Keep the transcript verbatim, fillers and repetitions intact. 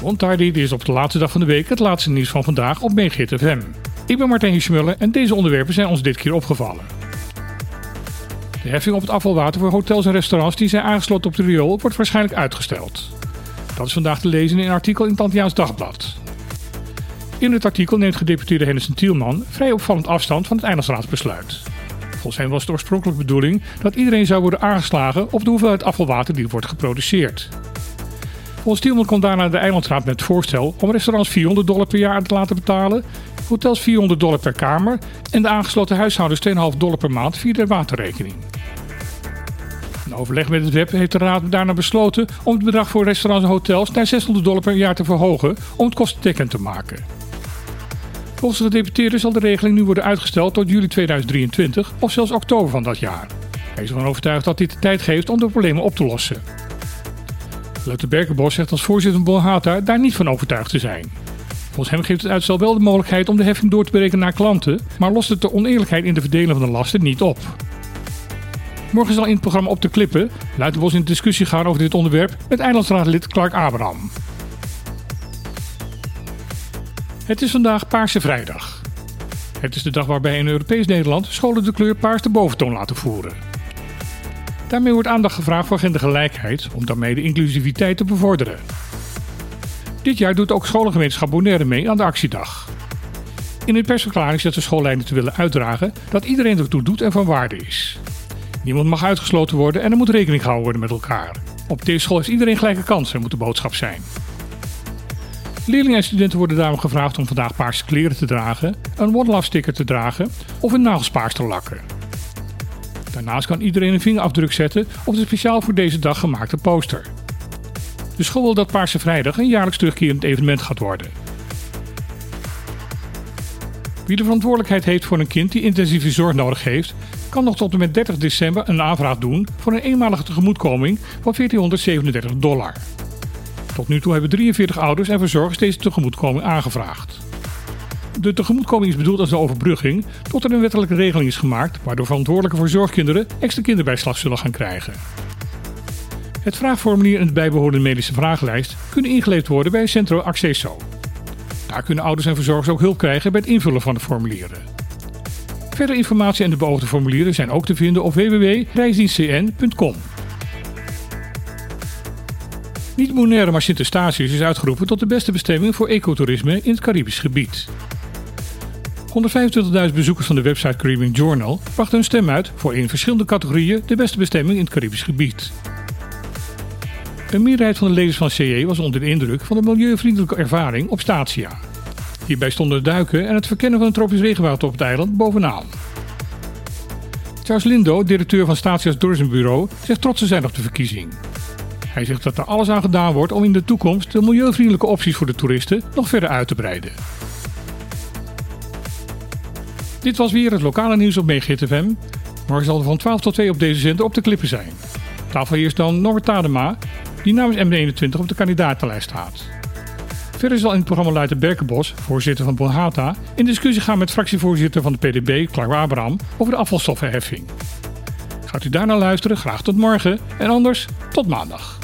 Ontijdig, dit is op de laatste dag van de week het laatste nieuws van vandaag op MegitFM. Ik ben Martin Hirschmullen en deze onderwerpen zijn ons dit keer opgevallen. De heffing op het afvalwater voor hotels en restaurants die zijn aangesloten op de riool wordt waarschijnlijk uitgesteld. Dat is vandaag te lezen in een artikel in het Tantiaans Dagblad. In het artikel neemt gedeputeerde Hennissen Tielman vrij opvallend afstand van het eilandsraadsbesluit. Volgens hem was de oorspronkelijke bedoeling dat iedereen zou worden aangeslagen op de hoeveelheid afvalwater die wordt geproduceerd. Volgens Tielman kwam daarna de eilandsraad met het voorstel om restaurants vierhonderd dollar per jaar te laten betalen, hotels vierhonderd dollar per kamer en de aangesloten huishoudens twee komma vijf dollar per maand via de waterrekening. In overleg met het web heeft de raad daarna besloten om het bedrag voor restaurants en hotels naar zeshonderd dollar per jaar te verhogen om het kostendekkend te maken. Volgens de gedeputeerde zal de regeling nu worden uitgesteld tot juli tweeduizend drieëntwintig of zelfs oktober van dat jaar. Hij is ervan overtuigd dat dit de tijd geeft om de problemen op te lossen. Luit de Berkenbos zegt als voorzitter van Bonhata daar niet van overtuigd te zijn. Volgens hem geeft het uitstel wel de mogelijkheid om de heffing door te berekenen naar klanten, maar lost het de oneerlijkheid in de verdeling van de lasten niet op. Morgen zal in het programma Op de Klippen Luit de Bos in de discussie gaan over dit onderwerp met eilandsraadlid Clark Abraham. Het is vandaag Paarse Vrijdag. Het is de dag waarbij in Europees Nederland scholen de kleur paars de boventoon laten voeren. Daarmee wordt aandacht gevraagd voor gendergelijkheid om daarmee de inclusiviteit te bevorderen. Dit jaar doet ook scholengemeenschap Bonaire mee aan de actiedag. In hun persverklaring zet de schoolleiding te willen uitdragen dat iedereen ertoe doet en van waarde is. Niemand mag uitgesloten worden en er moet rekening gehouden worden met elkaar. Op deze school heeft iedereen gelijke kansen, moet de boodschap zijn. Leerlingen en studenten worden daarom gevraagd om vandaag paarse kleren te dragen, een One Love sticker te dragen of hun nagels paars te lakken. Daarnaast kan iedereen een vingerafdruk zetten op de speciaal voor deze dag gemaakte poster. De school wil dat Paarse Vrijdag een jaarlijks terugkerend evenement gaat worden. Wie de verantwoordelijkheid heeft voor een kind die intensieve zorg nodig heeft, kan nog tot en met dertig december een aanvraag doen voor een eenmalige tegemoetkoming van veertienhonderdzevenendertig dollar. Tot nu toe hebben drieënveertig ouders en verzorgers deze tegemoetkoming aangevraagd. De tegemoetkoming is bedoeld als een overbrugging tot er een wettelijke regeling is gemaakt waardoor verantwoordelijken voor zorgkinderen extra kinderbijslag zullen gaan krijgen. Het vraagformulier en de bijbehorende medische vragenlijst kunnen ingeleverd worden bij Centro Acceso. Daar kunnen ouders en verzorgers ook hulp krijgen bij het invullen van de formulieren. Verdere informatie en de beoogde formulieren zijn ook te vinden op w w w punt reisdienstcn punt com. Niet Bonaire, maar Sint-Eustatius is uitgeroepen tot de beste bestemming voor ecotourisme in het Caribisch gebied. honderdvijfentwintigduizend bezoekers van de website Caribbean Journal brachten hun stem uit voor in verschillende categorieën de beste bestemming in het Caribisch gebied. Een meerderheid van de leden van C E was onder de indruk van de milieuvriendelijke ervaring op Statia. Hierbij stonden het duiken en het verkennen van het tropisch regenwoud op het eiland bovenaan. Charles Lindo, directeur van Statia's toerismebureau, zegt trots te zijn op de verkiezing. Hij zegt dat er alles aan gedaan wordt om in de toekomst de milieuvriendelijke opties voor de toeristen nog verder uit te breiden. Dit was weer het lokale nieuws op MegitFM. Morgen zal er van twaalf tot twee op deze zender Op de Klippen zijn. Tafel eerst dan Norbert Tadema, die namens M D eenentwintig op de kandidatenlijst staat. Verder zal in het programma Luit de Berkenbos, voorzitter van Bonhata, in discussie gaan met fractievoorzitter van de P D B, Clark Wabram, over de afvalstoffenheffing. Gaat u daarna luisteren? Graag tot morgen en anders tot maandag.